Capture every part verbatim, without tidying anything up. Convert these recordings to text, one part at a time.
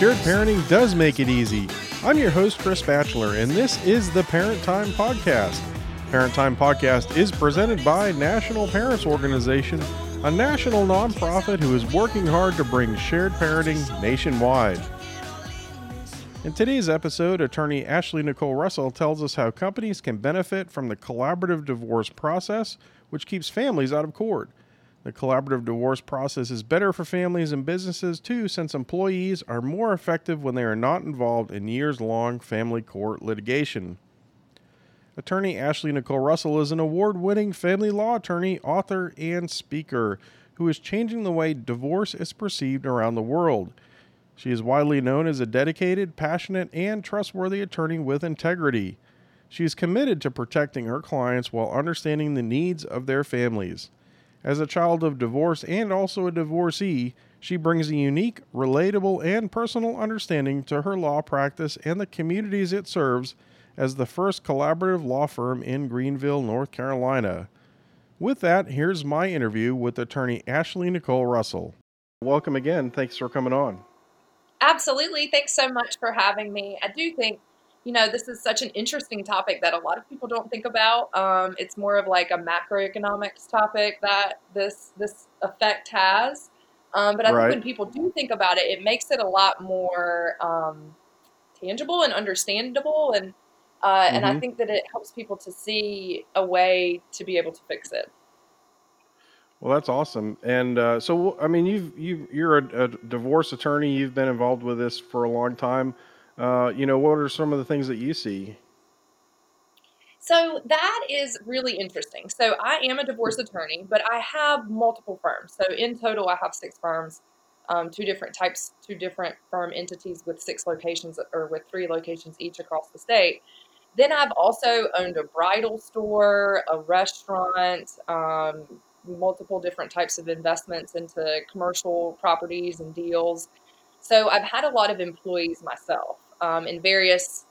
Shared Parenting does make it easy. I'm your host, Chris Batchelor, and this is the Parent Time Podcast. Parent Time Podcast is presented by National Parents Organization, a national nonprofit who is working hard to bring shared parenting nationwide. In today's episode, attorney Ashley-Nicole Russell tells us how companies can benefit from the collaborative divorce process, which keeps families out of court. The collaborative divorce process is better for families and businesses, too, since employees are more effective when they are not involved in years-long family court litigation. Attorney Ashley-Nicole Russell is an award-winning family law attorney, author, and speaker who is changing the way divorce is perceived around the world. She is widely known as a dedicated, passionate, and trustworthy attorney with integrity. She is committed to protecting her clients while understanding the needs of their families. As a child of divorce and also a divorcee, she brings a unique, relatable, and personal understanding to her law practice and the communities it serves as the first collaborative law firm in Greenville, North Carolina. With that, here's my interview with attorney Ashley-Nicole Russell. Welcome again. Thanks for coming on. Absolutely. Thanks so much for having me. I do think, you know, this is such an interesting topic that a lot of people don't think about. Um, it's more of like a macroeconomics topic that this this effect has. Um, but I right. think when people do think about it, it makes it a lot more um, tangible and understandable. And, uh, mm-hmm. and I think that it helps people to see a way to be able to fix it. Well, that's awesome. And uh, so, I mean, you've, you you're a, a divorce attorney. You've been involved with this for a long time. Uh, you know, what are some of the things that you see? So that is really interesting. So I am a divorce attorney, but I have multiple firms. So in total, I have six firms, um, two different types, two different firm entities with six locations or with three locations each across the state. Then I've also owned a bridal store, a restaurant, um, multiple different types of investments into commercial properties and deals. So I've had a lot of employees myself um, in various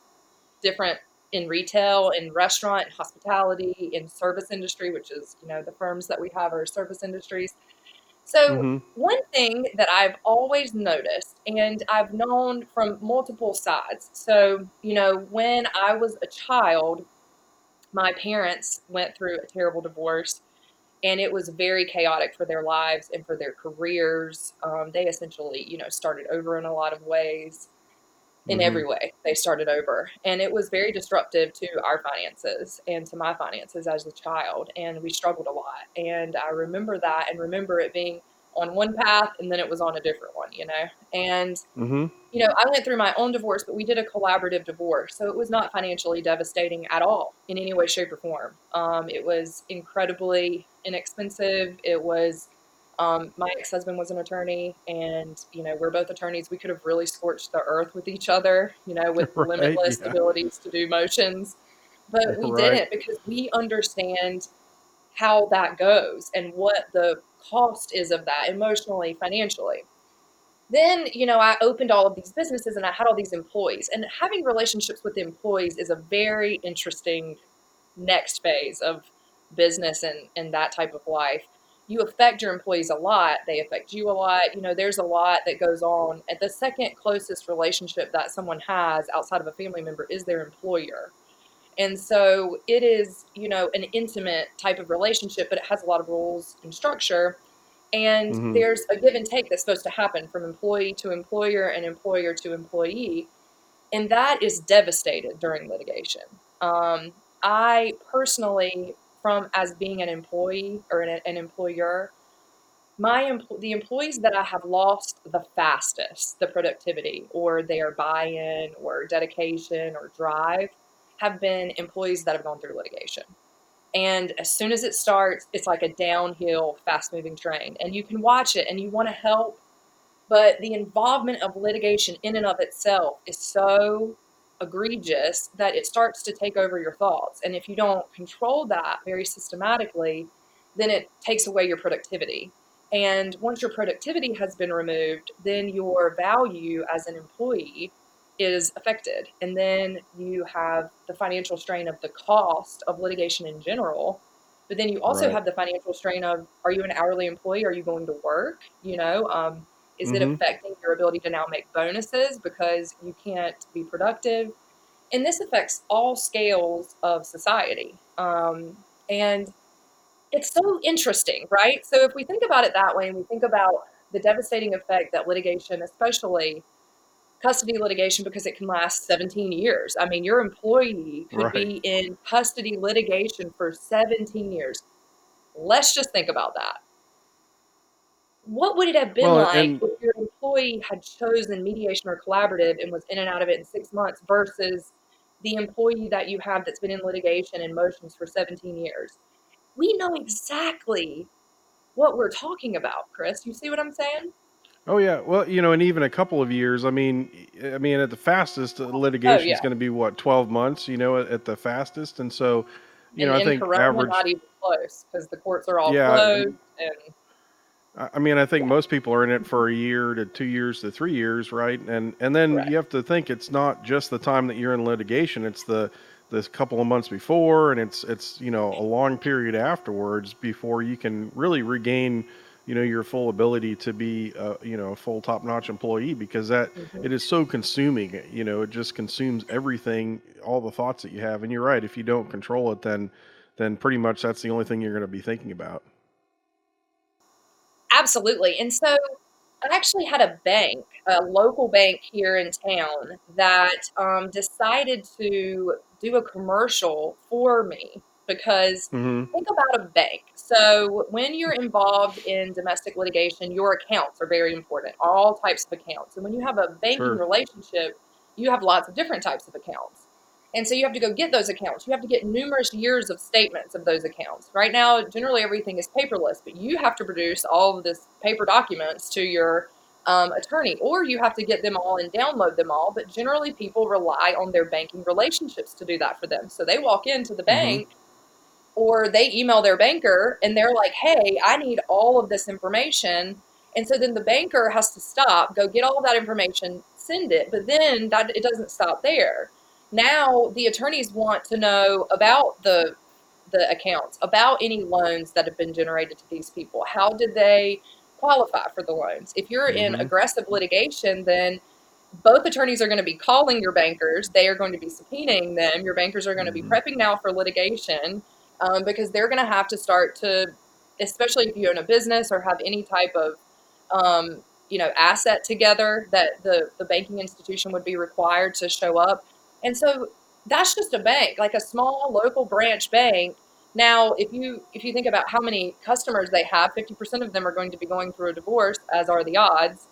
different, in retail, in restaurant, in hospitality, in service industry, which is, you know, the firms that we have are service industries. So mm-hmm. one thing that I've always noticed, and I've known from multiple sides. So, you know, when I was a child, my parents went through a terrible divorce. And it was very chaotic for their lives and for their careers. Um, they essentially, you know, started over in a lot of ways. In mm-hmm. every way, they started over. And it was very disruptive to our finances and to my finances as a child. And we struggled a lot. And I remember that and remember it being on one path and then it was on a different one, you know. And, mm-hmm. you know, I went through my own divorce, but we did a collaborative divorce. So it was not financially devastating at all in any way, shape, or form. Um, it was incredibly inexpensive. It was, um, my ex-husband was an attorney and, you know, we're both attorneys. We could have really scorched the earth with each other, you know, with right, limitless yeah. abilities to do motions, but we right. didn't because we understand how that goes and what the cost is of that emotionally, financially. Then, you know, I opened all of these businesses and I had all these employees, and having relationships with employees is a very interesting next phase of business and, and that type of life. You affect your employees a lot. They affect you a lot. You know, there's a lot that goes on. And the second closest relationship that someone has outside of a family member is their employer. And so it is, you know, an intimate type of relationship, but it has a lot of rules and structure. And mm-hmm. there's a give and take that's supposed to happen from employee to employer and employer to employee. And that is devastated during litigation. Um, I personally, from as being an employee or an, an employer, my empl- the employees that I have lost the fastest, the productivity or their buy-in or dedication or drive, have been employees that have gone through litigation. And as soon as it starts, it's like a downhill, fast-moving train. And you can watch it and you want to help, but the involvement of litigation in and of itself is so egregious that it starts to take over your thoughts. And if you don't control that very systematically, then it takes away your productivity. And once your productivity has been removed, then your value as an employee is affected. And then you have the financial strain of the cost of litigation in general, but then you also right. have the financial strain of, are you an hourly employee? Are you going to work? You know, um, Is mm-hmm. it affecting your ability to now make bonuses because you can't be productive? And this affects all scales of society. Um, and it's so interesting, right? So if we think about it that way, and we think about the devastating effect that litigation, especially custody litigation, because it can last seventeen years. I mean, your employee could right. be in custody litigation for seventeen years. Let's just think about that. What would it have been well, like and, if your employee had chosen mediation or collaborative and was in and out of it in six months versus the employee that you have that's been in litigation and motions for seventeen years? We know exactly what we're talking about, Chris. You see what I'm saying? Oh, yeah. Well, you know, in even a couple of years, I mean, I mean, at the fastest, litigation oh, yeah. is going to be, what, twelve months, you know, at the fastest. And so, you and know, I think average. Not even close because the courts are all yeah, closed. And, and I mean, I think yeah. most people are in it for a year to two years to three years, right? And and then right. you have to think it's not just the time that you're in litigation; it's the this couple of months before, and it's it's you know a long period afterwards before you can really regain you know your full ability to be a, you know a full top notch employee, because that mm-hmm. it is so consuming. You know, it just consumes everything, all the thoughts that you have. And you're right; if you don't control it, then then pretty much that's the only thing you're going to be thinking about. Absolutely. And so I actually had a bank, a local bank here in town that um, decided to do a commercial for me because mm-hmm. think about a bank. So when you're involved in domestic litigation, your accounts are very important, all types of accounts. And when you have a banking sure. relationship, you have lots of different types of accounts. And so you have to go get those accounts. You have to get numerous years of statements of those accounts. Right now, generally everything is paperless, but you have to produce all of this paper documents to your um, attorney, or you have to get them all and download them all. But generally people rely on their banking relationships to do that for them. So they walk into the bank mm-hmm. or they email their banker and they're like, hey, I need all of this information. And so then the banker has to stop, go get all that information, send it. But then that it doesn't stop there. Now the attorneys want to know about the the accounts, about any loans that have been generated to these people. How did they qualify for the loans? If you're mm-hmm. in aggressive litigation, then both attorneys are going to be calling your bankers. They are going to be subpoenaing them. Your bankers are going to mm-hmm. be prepping now for litigation um, because they're going to have to start to, especially if you own a business or have any type of um, you know asset together that the, the banking institution would be required to show up. And so that's just a bank, like a small local branch bank. Now, if you if you think about how many customers they have, fifty percent of them are going to be going through a divorce, as are the odds.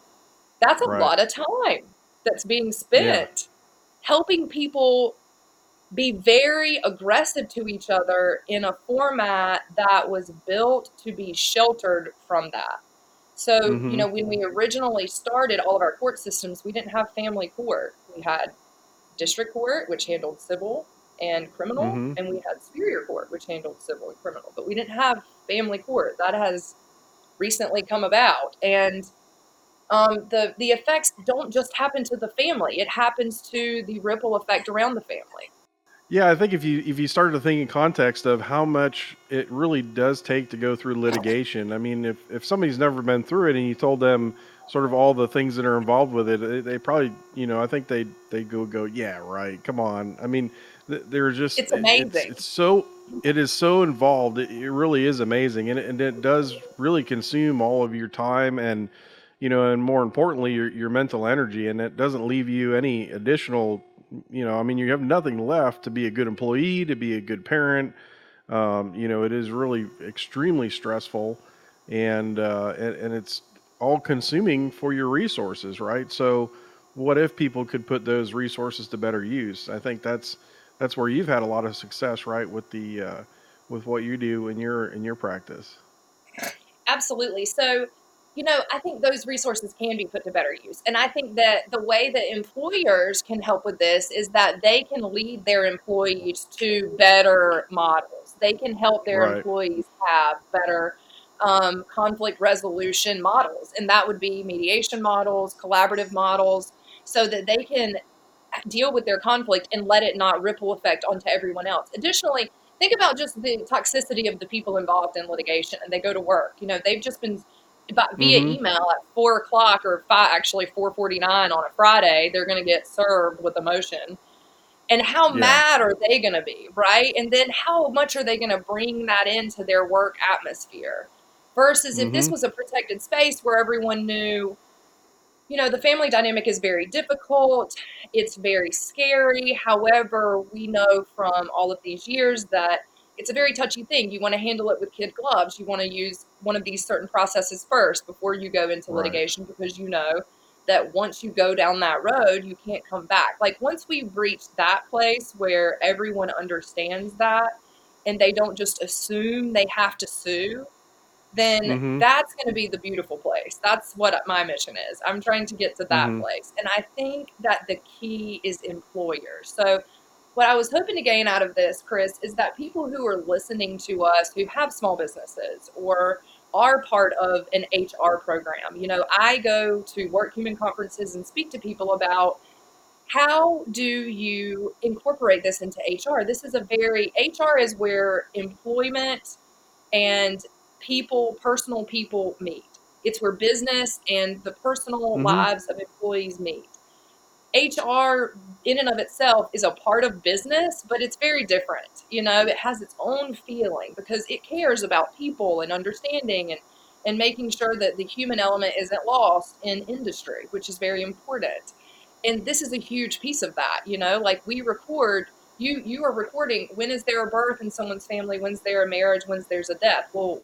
That's a right. lot of time that's being spent yeah. helping people be very aggressive to each other in a format that was built to be sheltered from that. So, mm-hmm. you know, when we originally started all of our court systems, we didn't have family court. We had district court, which handled civil and criminal, mm-hmm. and we had superior court, which handled civil and criminal, but we didn't have family court. That has recently come about, and um, the the effects don't just happen to the family; it happens to the ripple effect around the family. Yeah, I think if you if you started to think in context of how much it really does take to go through litigation, I mean, if if somebody's never been through it and you told them sort of all the things that are involved with it, they probably, you know, I think they they go, go, yeah, right, come on. I mean, they're just, it's amazing. It's, it's so, it is so involved. It, it really is amazing. And it, and it does really consume all of your time and, you know, and more importantly, your, your mental energy. And it doesn't leave you any additional, you know, I mean, you have nothing left to be a good employee, to be a good parent. Um, you know, it is really extremely stressful and, uh, and, and it's, all consuming for your resources, right? So what if people could put those resources to better use? I think that's that's where you've had a lot of success, right, with the uh, with what you do in your in your practice. Absolutely. So, you know, I think those resources can be put to better use. And I think that the way that employers can help with this is that they can lead their employees to better models. They can help their right. employees have better Um, conflict resolution models, and that would be mediation models, collaborative models, so that they can deal with their conflict and let it not ripple effect onto everyone else. Additionally, think about just the toxicity of the people involved in litigation, and they go to work. You know, they've just been by, via mm-hmm. email at four o'clock or five, actually four forty-nine on a Friday, they're going to get served with emotion. And how yeah. mad are they going to be, right? And then how much are they going to bring that into their work atmosphere? Versus mm-hmm. if this was a protected space where everyone knew, you know, the family dynamic is very difficult. It's very scary. However, we know from all of these years that it's a very touchy thing. You want to handle it with kid gloves. You want to use one of these certain processes first before you go into right. litigation, because you know that once you go down that road, you can't come back. Like, once we reach that place where everyone understands that and they don't just assume they have to sue, then mm-hmm. that's going to be the beautiful place. That's what my mission is. I'm trying to get to that mm-hmm. place. And I think that the key is employers. So what I was hoping to gain out of this, Chris, is that people who are listening to us who have small businesses or are part of an H R program. You know, I go to work human conferences and speak to people about how do you incorporate this into H R? This is a very, H R is where employment and people, personal people meet. It's where business and the personal mm-hmm. lives of employees meet. H R in and of itself is a part of business, but it's very different. You know, it has its own feeling because it cares about people and understanding and, and making sure that the human element isn't lost in industry, which is very important. And this is a huge piece of that, you know, like we record, you, you are recording, when is there a birth in someone's family? When's there a marriage? When's there's a death? Well,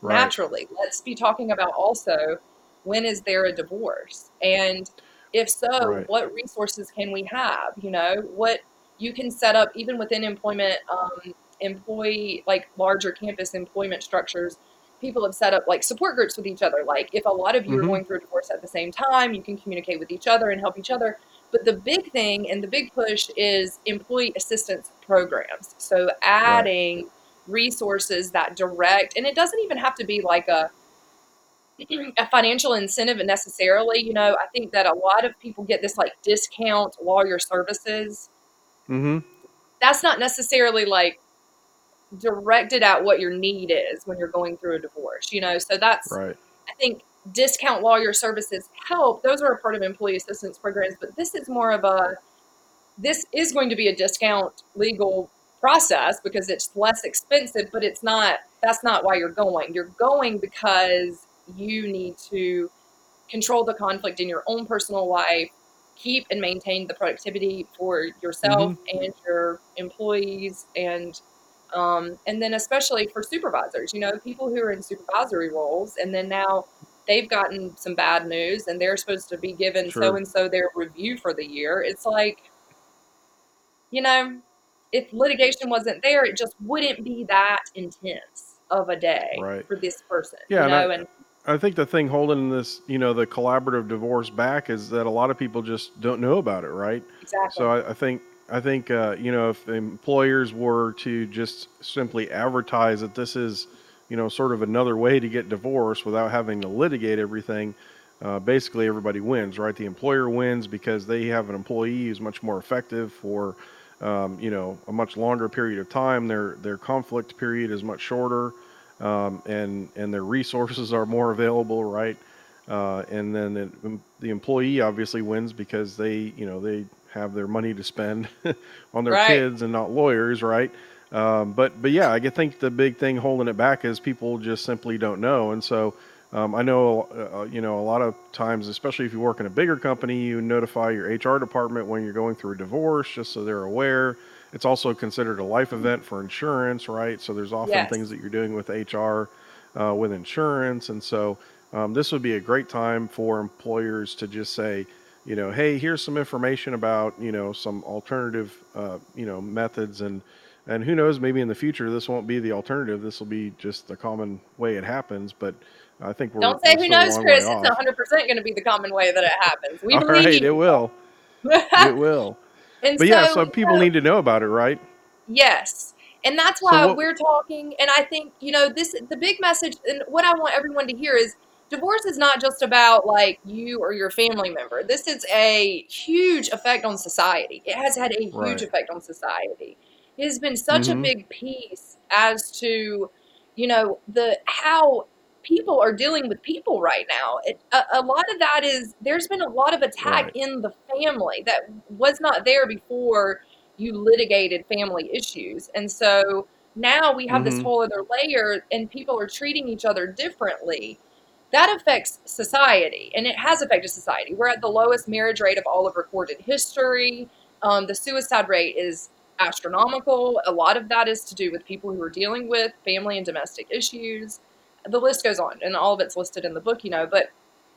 right. naturally, let's be talking about also, when is there a divorce? And if so, right. what resources can we have? You know, what you can set up even within employment, um, employee, like larger campus employment structures, people have set up like support groups with each other. Like if a lot of you mm-hmm. are going through a divorce at the same time, you can communicate with each other and help each other. But the big thing and the big push is employee assistance programs. So adding right. resources that direct, and it doesn't even have to be like a, a financial incentive necessarily. You know, I think that a lot of people get this like discount lawyer services. Mm-hmm. That's not necessarily like directed at what your need is when you're going through a divorce, you know? So that's, right. I think discount lawyer services help. Those are a part of employee assistance programs, but this is more of a, this is going to be a discount legal process because it's less expensive, but it's not, that's not why you're going. You're going because you need to control the conflict in your own personal life, keep and maintain the productivity for yourself mm-hmm. and your employees. And, um, and then especially for supervisors, you know, people who are in supervisory roles, and then now they've gotten some bad news and they're supposed to be given sure. so-and-so their review for the year. It's like, you know, if litigation wasn't there, it just wouldn't be that intense of a day right. for this person. Yeah. You know? and I- and- I think the thing holding this, you know, the collaborative divorce back is that a lot of people just don't know about it, right? Exactly. So I, I think, I think, uh, you know, if employers were to just simply advertise that this is, you know, sort of another way to get divorced without having to litigate everything, uh, basically everybody wins, right? The employer wins because they have an employee who's much more effective for, um, you know, a much longer period of time. Their their conflict period is much shorter. Um, and, and their resources are more available. Right. Uh, and then it, the employee obviously wins because they, you know, they have their money to spend on their right. kids and not lawyers. Right. Um, but, but yeah, I think the big thing holding it back is people just simply don't know. And so, um, I know, uh, you know, a lot of times, especially if you work in a bigger company, you notify your H R department when you're going through a divorce, just so they're aware. It's also considered a life event for insurance, right? So there's often yes. things that you're doing with H R, uh, with insurance. And so um, this would be a great time for employers to just say, you know, hey, here's some information about, you know, some alternative, uh, you know, methods. And, and who knows, maybe in the future, this won't be the alternative. This will be just the common way it happens. But I think we're Don't say we're who knows, Chris. It's one hundred percent going to be the common way that it happens. We All believe right, it will. It will. And but so, yeah, so people you know, need to know about it, right? Yes. And that's why so what, we're talking. And I think, you know, this, the big message and what I want everyone to hear is divorce is not just about like you or your family member. This is a huge effect on society. It has had a huge right. effect on society. It has been such mm-hmm. a big piece as to, you know, the, how people are dealing with people right now. It, a, a lot of that is, there's been a lot of attack right. in the family that was not there before you litigated family issues. And so now we have mm-hmm. this whole other layer, and people are treating each other differently. That affects society, and it has affected society. We're at the lowest marriage rate of all of recorded history. Um, the suicide rate is astronomical. A lot of that is to do with people who are dealing with family and domestic issues. The list goes on, and all of it's listed in the book, you know. But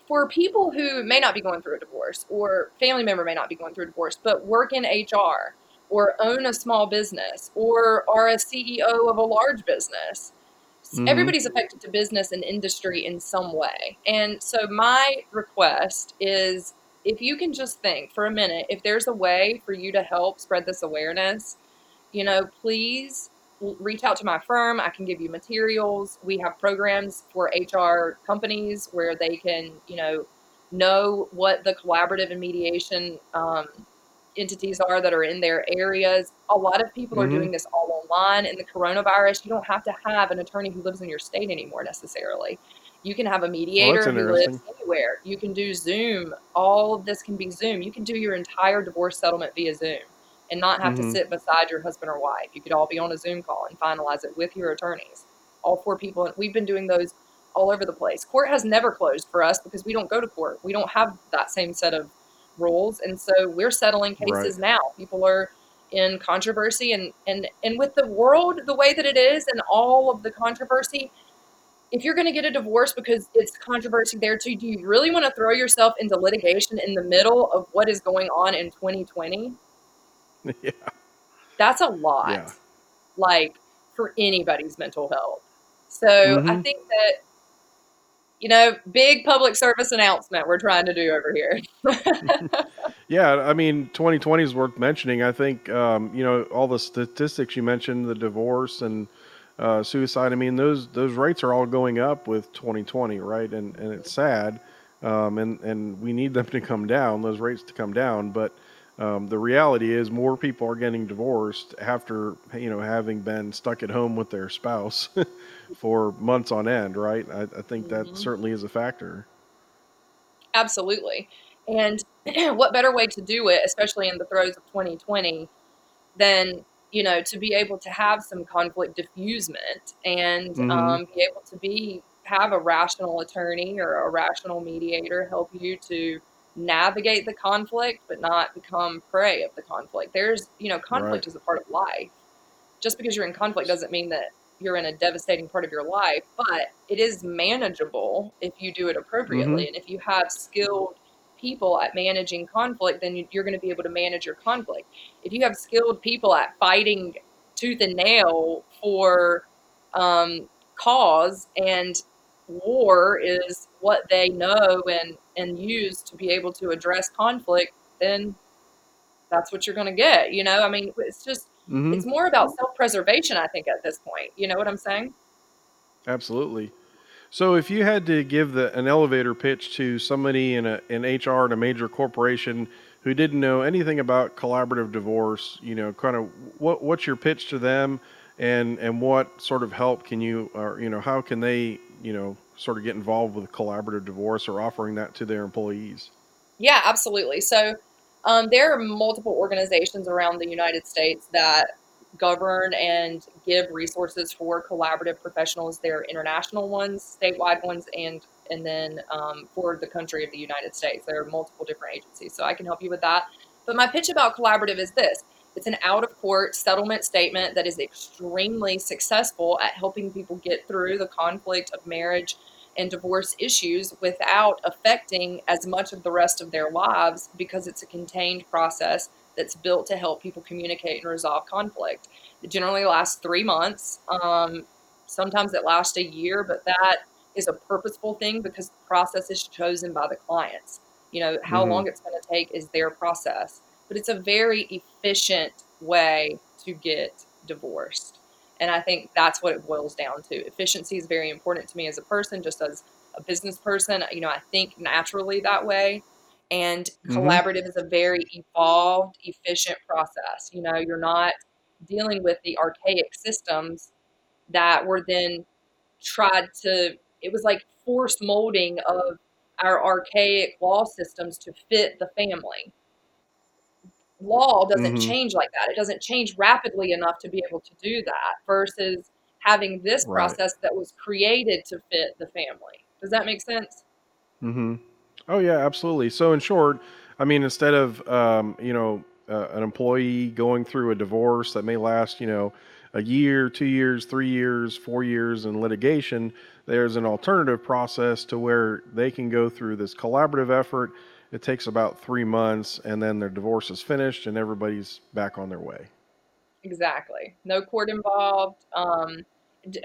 for people who may not be going through a divorce, or family member may not be going through a divorce, but work in H R or own a small business or are a C E O of a large business, mm-hmm. everybody's affected to business and industry in some way. And so my request is, if you can just think for a minute, if there's a way for you to help spread this awareness, you know, please reach out to my firm. I can give you materials. We have programs for H R companies where they can, you know, know what the collaborative and mediation um, entities are that are in their areas. A lot of people mm-hmm. are doing this all online. In the coronavirus, you don't have to have an attorney who lives in your state anymore necessarily. You can have a mediator oh, who lives anywhere. You can do Zoom. All of this can be Zoom. You can do your entire divorce settlement via Zoom and not have mm-hmm. to sit beside your husband or wife. You could all be on a Zoom call and finalize it with your attorneys. All four people. And we've been doing those all over the place. Court has never closed for us because we don't go to court. We don't have that same set of rules. And so we're settling cases right. now. People are in controversy. And, and, and with the world the way that it is and all of the controversy, if you're going to get a divorce because it's controversy there too, do you really want to throw yourself into litigation in the middle of what is going on in twenty twenty? Yeah. That's a lot, yeah. like for anybody's mental health. So mm-hmm. I think that, you know, big public service announcement we're trying to do over here. Yeah. I mean, twenty twenty is worth mentioning. I think, um, you know, all the statistics you mentioned, the divorce and, Uh, suicide. I mean, those those rates are all going up with twenty twenty, right? And and it's sad, um, and and we need them to come down, those rates to come down. But um, the reality is, more people are getting divorced after you know having been stuck at home with their spouse for months on end, right? I, I think that mm-hmm. certainly is a factor. Absolutely, and what better way to do it, especially in the throes of twenty twenty, than you know, to be able to have some conflict diffusement and mm-hmm. um, be able to be have a rational attorney or a rational mediator help you to navigate the conflict, but not become prey of the conflict. There's, you know, conflict right. is a part of life. Just because you're in conflict doesn't mean that you're in a devastating part of your life, but it is manageable if you do it appropriately. Mm-hmm. And if you have skilled people at managing conflict, then you're going to be able to manage your conflict. If you have skilled people at fighting tooth and nail for um, cause and war is what they know and, and use to be able to address conflict, then that's what you're going to get. You know, I mean, it's just, mm-hmm. it's more about self-preservation, I think, at this point. You know what I'm saying? Absolutely. So if you had to give the, an elevator pitch to somebody in a in H R in a major corporation who didn't know anything about collaborative divorce, you know, kind of what what's your pitch to them, and, and what sort of help can you, or you know, how can they, you know, sort of get involved with collaborative divorce or offering that to their employees? Yeah, absolutely. So um, there are multiple organizations around the United States that govern and give resources for collaborative professionals. There are international ones, statewide ones, and and then um, for the country of the United States. There are multiple different agencies, so I can help you with that. But my pitch about collaborative is this. It's an out-of-court settlement statement that is extremely successful at helping people get through the conflict of marriage and divorce issues without affecting as much of the rest of their lives, because it's a contained process that's built to help people communicate and resolve conflict. It generally lasts three months. Um, sometimes it lasts a year, but that is a purposeful thing because the process is chosen by the clients. You know, how mm-hmm. long it's going to take is their process, but it's a very efficient way to get divorced. And I think that's what it boils down to. Efficiency is very important to me as a person, just as a business person. You know, I think naturally that way. And collaborative mm-hmm. is a very evolved, efficient process. You know, you're not dealing with the archaic systems that were then tried to It was like forced molding of our archaic law systems to fit the family. Law doesn't mm-hmm. change like that. It doesn't change rapidly enough to be able to do that versus having this right. process that was created to fit the family. Does that make sense? Mm-hmm. Oh yeah, absolutely. So in short, I mean, instead of, um, you know, uh, an employee going through a divorce that may last, you know, a year, two years, three years, four years in litigation, there's an alternative process to where they can go through this collaborative effort. It takes about three months and then their divorce is finished and everybody's back on their way. Exactly. No court involved. Um,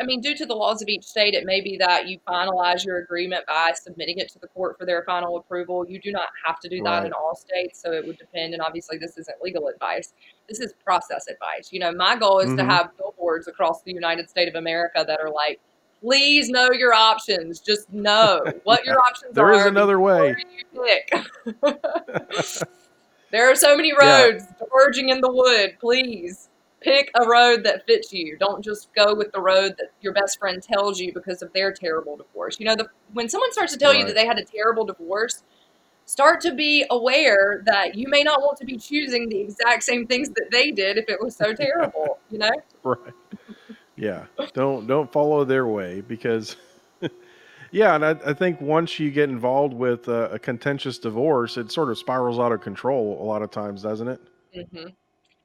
I mean, due to the laws of each state, it may be that you finalize your agreement by submitting it to the court for their final approval. You do not have to do that right. in all states. So it would depend. And obviously this isn't legal advice. This is process advice. You know, my goal is mm-hmm. to have billboards across the United States of America that are like, please know your options. Just know what yeah. your options there are. There is another way. You pick. There are so many roads yeah. diverging in the wood. Please pick a road that fits you. Don't just go with the road that your best friend tells you because of their terrible divorce. You know, the, when someone starts to tell right. you that they had a terrible divorce, start to be aware that you may not want to be choosing the exact same things that they did if it was so terrible, you know? Right. Yeah. Don't don't follow their way because, yeah, and I, I think once you get involved with a, a contentious divorce, it sort of spirals out of control a lot of times, doesn't it? Mm-hmm.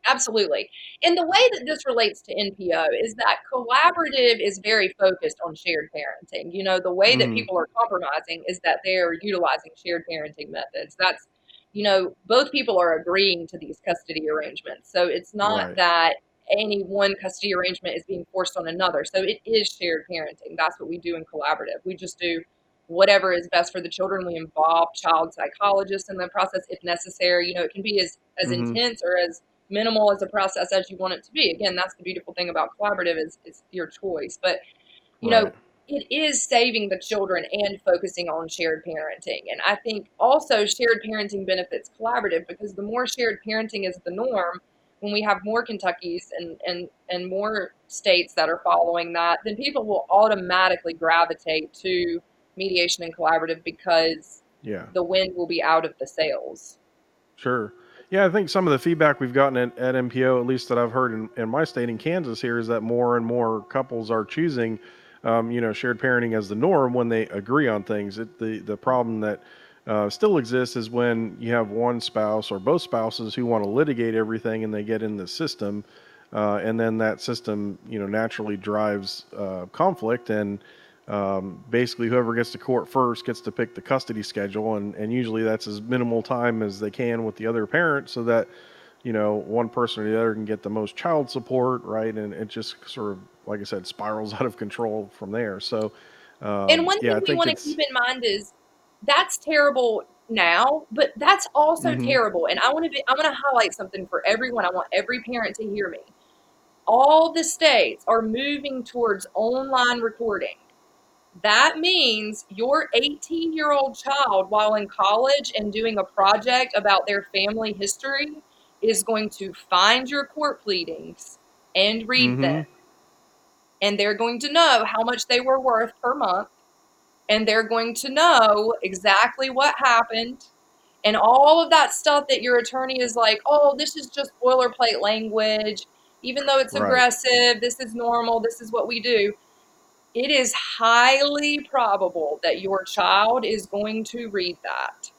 Absolutely. And the way that this relates to N P O is that collaborative is very focused on shared parenting. You know, the way that mm. people are compromising is that they're utilizing shared parenting methods. That's, you know, both people are agreeing to these custody arrangements. So it's not right. that any one custody arrangement is being forced on another. So it is shared parenting. That's what we do in collaborative. We just do whatever is best for the children. We involve child psychologists in the process if necessary. You know, it can be as, as mm-hmm. intense or as minimal as a process as you want it to be. Again, that's the beautiful thing about collaborative is it's your choice. But, you right. know, it is saving the children and focusing on shared parenting. And I think also shared parenting benefits collaborative because the more shared parenting is the norm, when we have more Kentuckys and, and, and more states that are following that, then people will automatically gravitate to mediation and collaborative because yeah. the wind will be out of the sails. Sure. Yeah, I think some of the feedback we've gotten at, at N P O, at least that I've heard in, in my state in Kansas here, is that more and more couples are choosing, um, you know, shared parenting as the norm when they agree on things. It, the, the problem that uh, still exists is when you have one spouse or both spouses who want to litigate everything and they get in the system, uh, and then that system, you know, naturally drives uh, conflict and um, basically whoever gets to court first gets to pick the custody schedule. And, and usually that's as minimal time as they can with the other parent so that, you know, one person or the other can get the most child support. Right. And it just sort of, like I said, spirals out of control from there. So, um, and one thing yeah, we want to keep in mind is that's terrible now, but that's also mm-hmm. terrible. And I want to be, I want to highlight something for everyone. I want every parent to hear me. All the states are moving towards online recording. That means your eighteen-year-old child, while in college and doing a project about their family history, is going to find your court pleadings and read mm-hmm. them. And they're going to know how much they were worth per month. And they're going to know exactly what happened. And all of that stuff that your attorney is like, oh, this is just boilerplate language. Even though it's right. aggressive, this is normal, this is what we do. It is highly probable that your child is going to read that.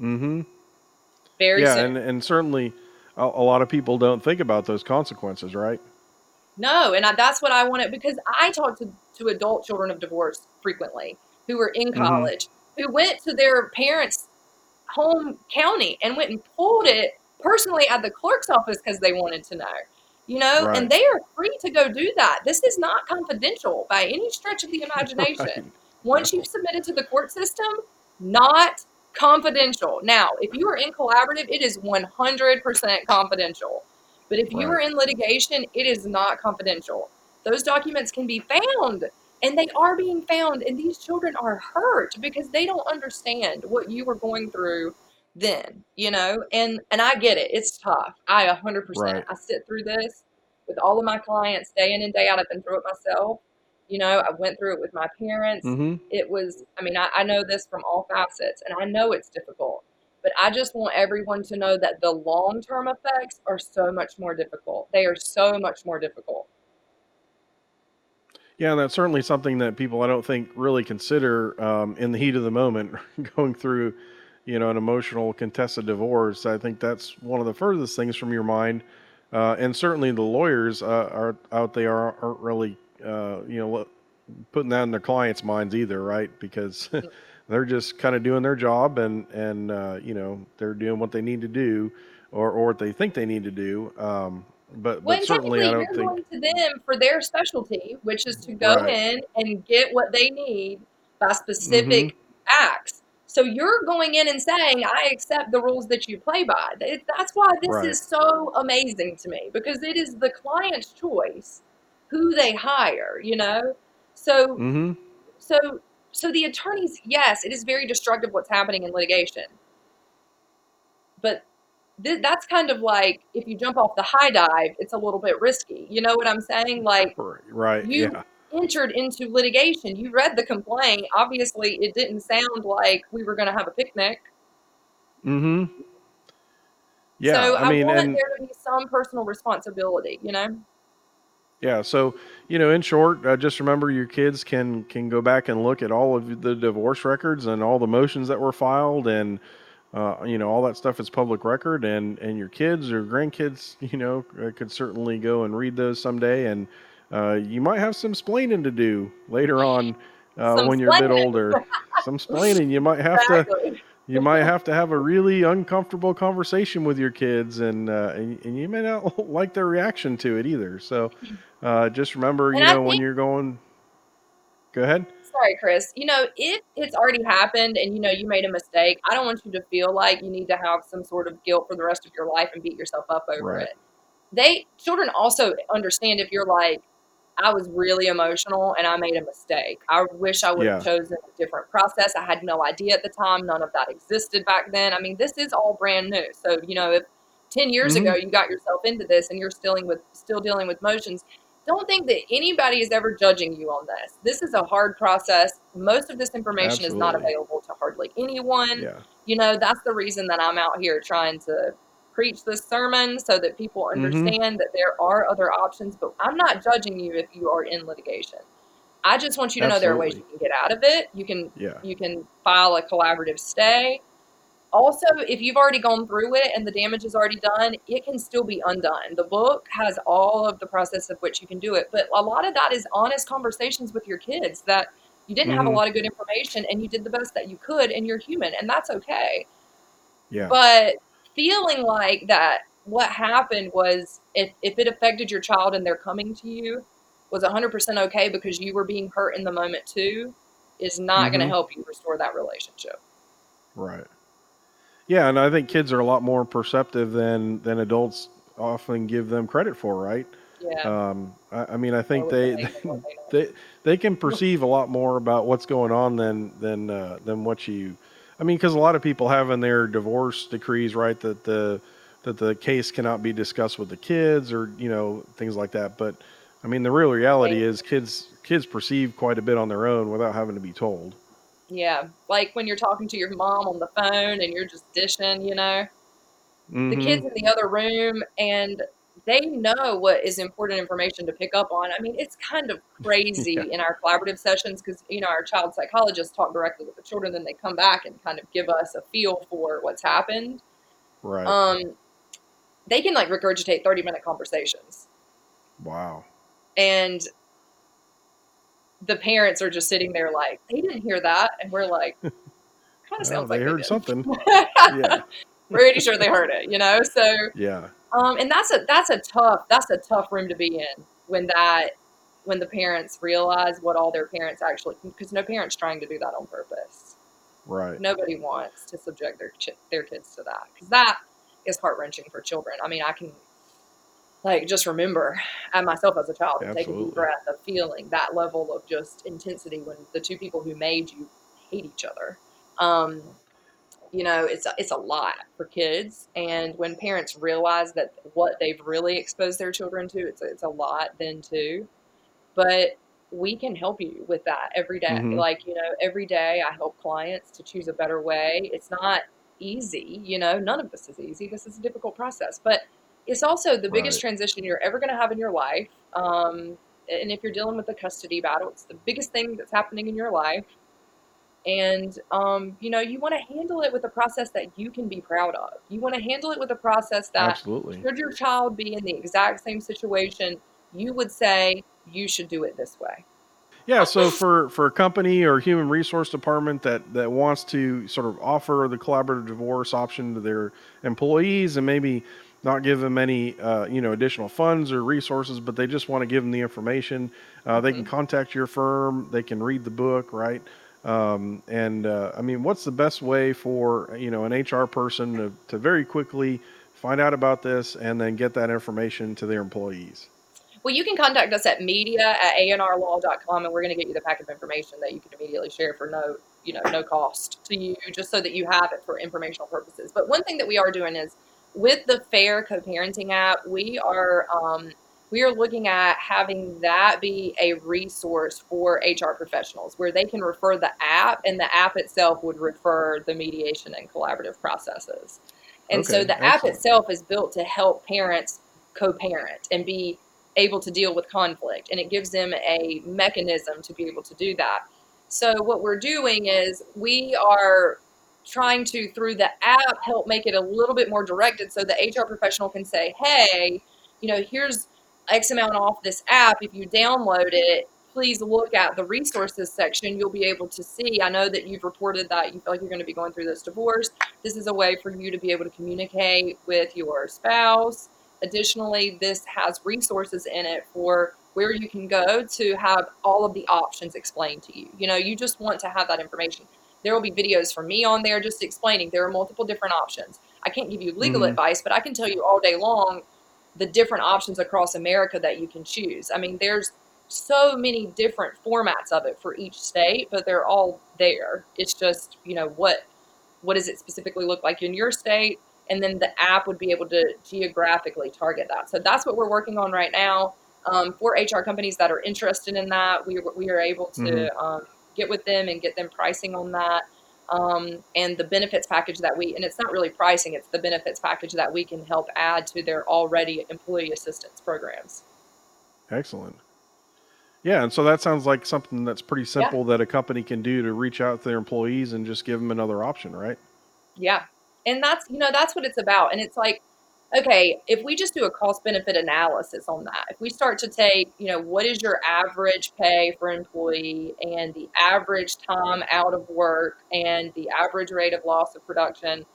Mm-hmm. Very yeah, soon. And, and certainly a, a lot of people don't think about those consequences, right? No, and I, that's what I wanted, because I talk to, to adult children of divorce frequently who were in college, mm-hmm. who went to their parents' home county and went and pulled it personally at the clerk's office because they wanted to know. You know, right. and they are free to go do that. This is not confidential by any stretch of the imagination. Right. Once you've submitted to the court system, not confidential. Now, if you are in collaborative, it is one hundred percent confidential. But if you right. are in litigation, it is not confidential. Those documents can be found, and they are being found. And these children are hurt because they don't understand what you were going through then, you know, and, and I get it. It's tough. I a hundred percent, I sit through this with all of my clients day in and day out. I've been through it myself, You know, I went through it with my parents. Mm-hmm. It was, I mean, I, I know this from all facets, and I know it's difficult, but I just want everyone to know that the long-term effects are so much more difficult. They are so much more difficult. Yeah, that's certainly something that people, I don't think, really consider um, in the heat of the moment, going through, you know, an emotional contested divorce. I think that's one of the furthest things from your mind. Uh, and certainly the lawyers uh, are out there aren't really, uh, you know, putting that in their clients' minds either, right? Because they're just kind of doing their job and, and uh, you know, they're doing what they need to do, or, or what they think they need to do. Um But, well, but certainly I don't think going to them for their specialty, which is to go right. in and get what they need by specific mm-hmm. acts. So you're going in and saying, I accept the rules that you play by. That's why this right. is so amazing to me, because it is the client's choice who they hire, you know? So, mm-hmm. so, so the attorneys, yes, it is very destructive what's happening in litigation, but that's kind of like if you jump off the high dive, it's a little bit risky. You know what I'm saying? Like, right, you yeah. entered into litigation. You read the complaint. Obviously, it didn't sound like we were going to have a picnic. Mm-hmm. Yeah. So I, I mean, want and, there to be some personal responsibility, you know? Yeah. So, you know, in short, uh, just remember your kids can, can go back and look at all of the divorce records and all the motions that were filed, and Uh, you know, all that stuff is public record, and, and your kids or grandkids, you know, could certainly go and read those someday. And uh, you might have some splaining to do later on uh, when you're a bit older. Some splaining. You might have exactly. to, you might have to have a really uncomfortable conversation with your kids, and uh, and, and you may not like their reaction to it either. So uh, just remember, and you know, think- when you're going, go ahead. Sorry, Chris, you know, if it's already happened and, you know, you made a mistake, I don't want you to feel like you need to have some sort of guilt for the rest of your life and beat yourself up over right. it. They children also understand if you're like, I was really emotional and I made a mistake. I wish I would yeah. have chosen a different process. I had no idea at the time. None of that existed back then. I mean, this is all brand new. So, you know, if ten years mm-hmm. ago you got yourself into this and you're still with still dealing with emotions, don't think that anybody is ever judging you on this. This is a hard process. Most of this information Absolutely. Is not available to hardly anyone. Yeah. You know, that's the reason that I'm out here trying to preach this sermon, so that people understand mm-hmm. that there are other options. But I'm not judging you if you are in litigation. I just want you to Absolutely. Know there are ways you can get out of it. You can yeah. you can file a collaborative stay. Also, if you've already gone through it and the damage is already done, it can still be undone. The book has all of the process of which you can do it. But a lot of that is honest conversations with your kids that you didn't mm-hmm. have a lot of good information and you did the best that you could, and you're human, and that's okay. Yeah. But feeling like that what happened was, if, if it affected your child and they're coming to you, was one hundred percent okay because you were being hurt in the moment too, is not mm-hmm. going to help you restore that relationship. Right. Yeah, and I think kids are a lot more perceptive than, than adults often give them credit for, right? Yeah. Um, I, I mean, I think they they, they they can perceive a lot more about what's going on than than uh, than what you. I mean, because a lot of people have in their divorce decrees, right, that the that the case cannot be discussed with the kids, or you know, things like that. But I mean, the real reality is kids kids perceive quite a bit on their own without having to be told. Yeah, like when you're talking to your mom on the phone and you're just dishing, you know, mm-hmm. the kids in the other room, and they know what is important information to pick up on. I mean, it's kind of crazy yeah. in our collaborative sessions, because, you know, our child psychologists talk directly with the children, then they come back and kind of give us a feel for what's happened. Right. Um, they can like regurgitate thirty minute conversations. Wow. And the parents are just sitting there like, they didn't hear that. And we're like, kind of sounds oh, they like they heard did. Something. yeah. Pretty sure they heard it, you know? So, yeah. Um, and that's a, that's a tough, that's a tough room to be in when that, when the parents realize what all their parents actually, because no parent's trying to do that on purpose. Right. Nobody wants to subject their, their kids to that. Cause that is heart wrenching for children. I mean, I can, Like, just remember, I myself as a child, take a deep breath of feeling that level of just intensity when the two people who made you hate each other. Um, you know, it's a, it's a lot for kids. And when parents realize that what they've really exposed their children to, it's, it's a lot then too. But we can help you with that every day. Mm-hmm. Like, you know, every day I help clients to choose a better way. It's not easy, you know, none of this is easy. This is a difficult process, but it's also the biggest right. transition you're ever going to have in your life. Um, and if you're dealing with a custody battle, it's the biggest thing that's happening in your life. And, um, you know, you want to handle it with a process that you can be proud of. You want to handle it with a process that Absolutely. Should your child be in the exact same situation, you would say you should do it this way. Yeah. So for, for a company or human resource department that, that wants to sort of offer the collaborative divorce option to their employees and maybe not give them any, uh, you know, additional funds or resources, but they just want to give them the information. Uh, they mm-hmm. can contact your firm. They can read the book, right? Um, and, uh, I mean, what's the best way for, you know, an H R person to, to very quickly find out about this and then get that information to their employees? Well, you can contact us at media at A N R law dot com, and we're going to get you the pack of information that you can immediately share for no, you know, no cost to you, just so that you have it for informational purposes. But one thing that we are doing is with the FAIR co-parenting app, we are, um, we are looking at having that be a resource for H R professionals where they can refer the app, and the app itself would refer the mediation and collaborative processes. And okay, so the excellent. app itself is built to help parents co-parent and be able to deal with conflict, and it gives them a mechanism to be able to do that. So what we're doing is we are trying to, through the app, help make it a little bit more directed so the H R professional can say, hey, you know, here's X amount off this app. If you download it, please look at the resources section. You'll be able to see, I know that you've reported that you feel like you're going to be going through this divorce. This is a way for you to be able to communicate with your spouse. Additionally, this has resources in it for where you can go to have all of the options explained to you. You know, you just want to have that information. There will be videos from me on there just explaining there are multiple different options. I can't give you legal mm-hmm. advice, but I can tell you all day long the different options across America that you can choose. I mean, there's so many different formats of it for each state, but they're all there. It's just, you know, what what does it specifically look like in your state? And then the app would be able to geographically target that. So that's what we're working on right now. Um, for H R companies that are interested in that, we, we are able to mm-hmm. um, get with them and get them pricing on that. Um, and the benefits package that we, and it's not really pricing, it's the benefits package that we can help add to their already employee assistance programs. Excellent. Yeah. And so that sounds like something that's pretty simple yeah. that a company can do to reach out to their employees and just give them another option, right? Yeah. And that's, you know, that's what it's about. And it's like, okay, if we just do a cost benefit analysis on that, if we start to take, you know, what is your average pay for employee and the average time out of work and the average rate of loss of production,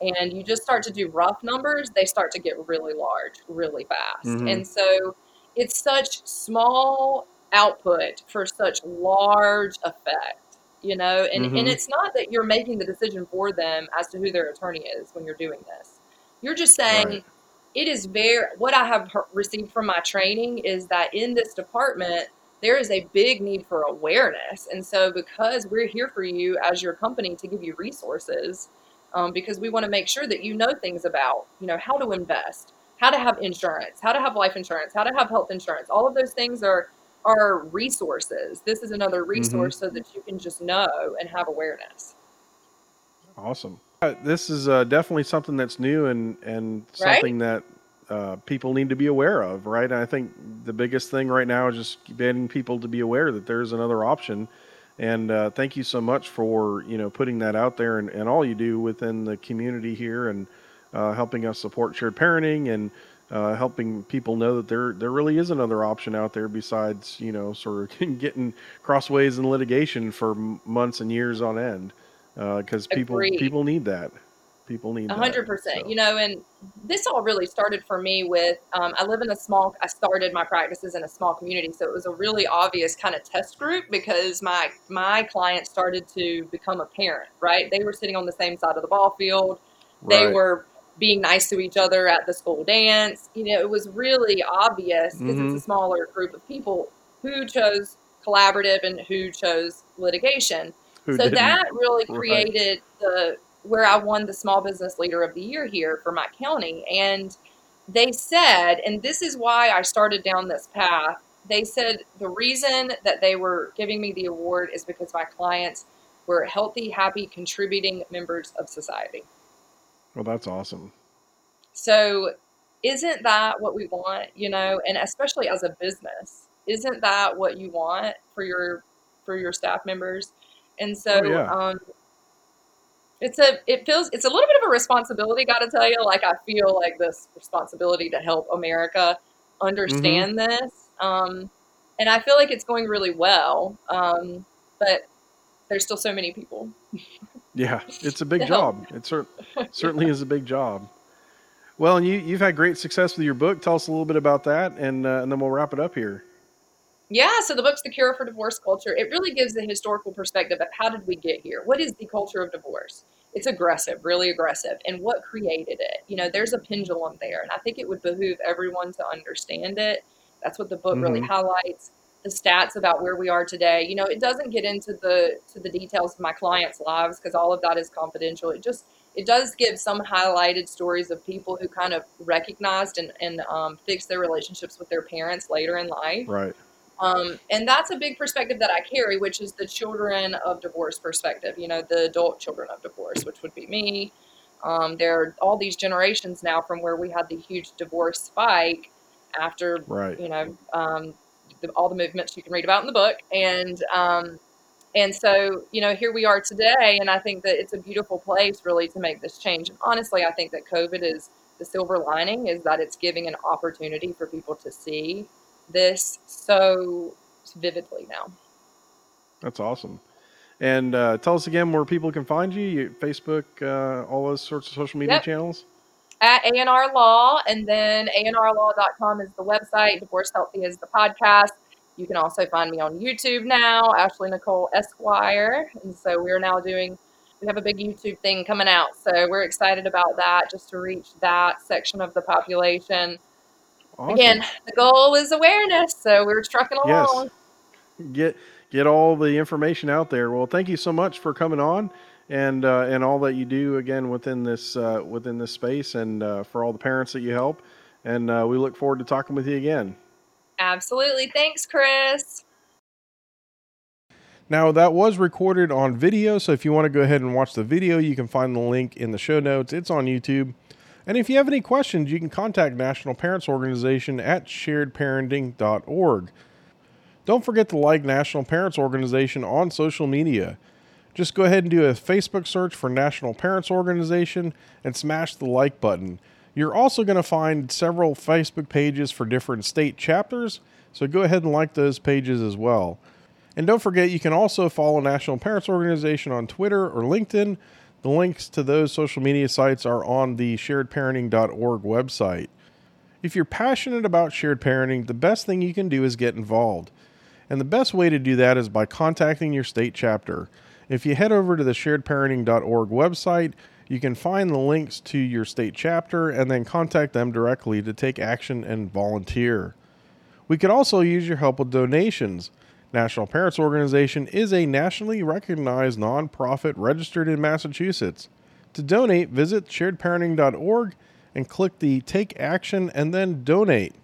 and you just start to do rough numbers, they start to get really large really fast. Mm-hmm. And so it's such small output for such large effect, you know, and, mm-hmm. and it's not that you're making the decision for them as to who their attorney is when you're doing this. You're just saying right. it is very, what I have received from my training is that in this department, there is a big need for awareness. And so because we're here for you as your company to give you resources, um, because we want to make sure that you know things about, you know, how to invest, how to have insurance, how to have life insurance, how to have health insurance. All of those things are, are resources. This is another resource mm-hmm. so that you can just know and have awareness. Awesome. Uh, this is uh, definitely something that's new and, and something right? that uh, people need to be aware of, right? And I think the biggest thing right now is just getting people to be aware that there's another option. And uh, thank you so much for, you know, putting that out there and, and all you do within the community here and uh, helping us support shared parenting and uh, helping people know that there there really is another option out there besides, you know, sort of getting crossways in litigation for months and years on end. Because uh, people Agreed. people need that. People need that. one hundred percent. So. You know, and this all really started for me with, um, I live in a small, I started my practices in a small community. So it was a really obvious kind of test group because my, my clients started to become a parent, right? They were sitting on the same side of the ball field. Right. They were being nice to each other at the school dance. You know, it was really obvious because mm-hmm. it's a smaller group of people who chose collaborative and who chose litigation. So didn't. that really created right. the where I won the Small Business Leader of the Year here for my county. And they said, and this is why I started down this path, they said the reason that they were giving me the award is because my clients were healthy, happy, contributing members of society. Well, that's awesome. So isn't that what we want, you know, and especially as a business, isn't that what you want for your, for your staff members? And so, oh, yeah. um, it's a, it feels, it's a little bit of a responsibility. Got to tell you, like, I feel like this responsibility to help America understand mm-hmm. this. Um, and I feel like it's going really well. Um, but there's still so many people. Yeah. It's a big job. It cer- certainly yeah. is a big job. Well, and you, you've had great success with your book. Tell us a little bit about that, and uh, and then we'll wrap it up here. Yeah, so the book's The Cure for Divorce Culture. It really gives the historical perspective of how did we get here? What is the culture of divorce? It's aggressive, really aggressive. And what created it? You know, there's a pendulum there, and I think it would behoove everyone to understand it. That's what the book mm-hmm. really highlights, the stats about where we are today. You know, it doesn't get into the to the details of my clients' lives because all of that is confidential. It just It does give some highlighted stories of people who kind of recognized and, and um, fixed their relationships with their parents later in life. Right. Um, and that's a big perspective that I carry, which is the children of divorce perspective, you know, the adult children of divorce, which would be me. Um, there are all these generations now from where we had the huge divorce spike after, right. you know, um, the, all the movements you can read about in the book. And, um, And so, you know, here we are today, and I think that it's a beautiful place really to make this change. And honestly, I think that COVID is the silver lining is that it's giving an opportunity for people to see this so vividly now. That's awesome. And uh, tell us again where people can find you, you Facebook, uh, all those sorts of social media yep. channels. At A N R Law, and then A N R law dot com is the website. Divorce Healthy is the podcast. You can also find me on YouTube now, Ashley Nicole Esquire. And so we're now doing, we have a big YouTube thing coming out. So we're excited about that, just to reach that section of the population. Awesome. Again, the goal is awareness. So we're trucking along. Yes. Get get all the information out there. Well, thank you so much for coming on and uh, and all that you do again within this uh, within this space and uh, for all the parents that you help. And uh, we look forward to talking with you again. Absolutely. Thanks, Chris. Now, that was recorded on video, so if you want to go ahead and watch the video, you can find the link in the show notes. It's on YouTube. And if you have any questions, you can contact National Parents Organization at shared parenting dot org. Don't forget to like National Parents Organization on social media. Just go ahead and do a Facebook search for National Parents Organization and smash the like button. You're also going to find several Facebook pages for different state chapters, so go ahead and like those pages as well. And don't forget, you can also follow National Parents Organization on Twitter or LinkedIn. The links to those social media sites are on the shared parenting dot org website. If you're passionate about shared parenting, the best thing you can do is get involved. And the best way to do that is by contacting your state chapter. If you head over to the shared parenting dot org website, you can find the links to your state chapter and then contact them directly to take action and volunteer. We could also use your help with donations. National Parents Organization is a nationally recognized nonprofit registered in Massachusetts. To donate, visit shared parenting dot org and click the Take Action and then Donate.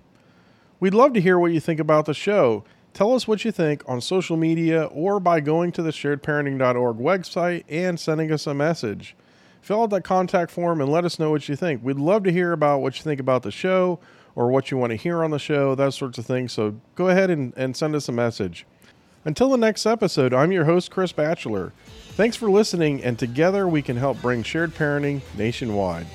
We'd love to hear what you think about the show. Tell us what you think on social media or by going to the shared parenting dot org website and sending us a message. Fill out that contact form and let us know what you think. We'd love to hear about what you think about the show or what you want to hear on the show, those sorts of things. So go ahead and, and send us a message. Until the next episode, I'm your host, Chris Batchelor. Thanks for listening, and together we can help bring shared parenting nationwide.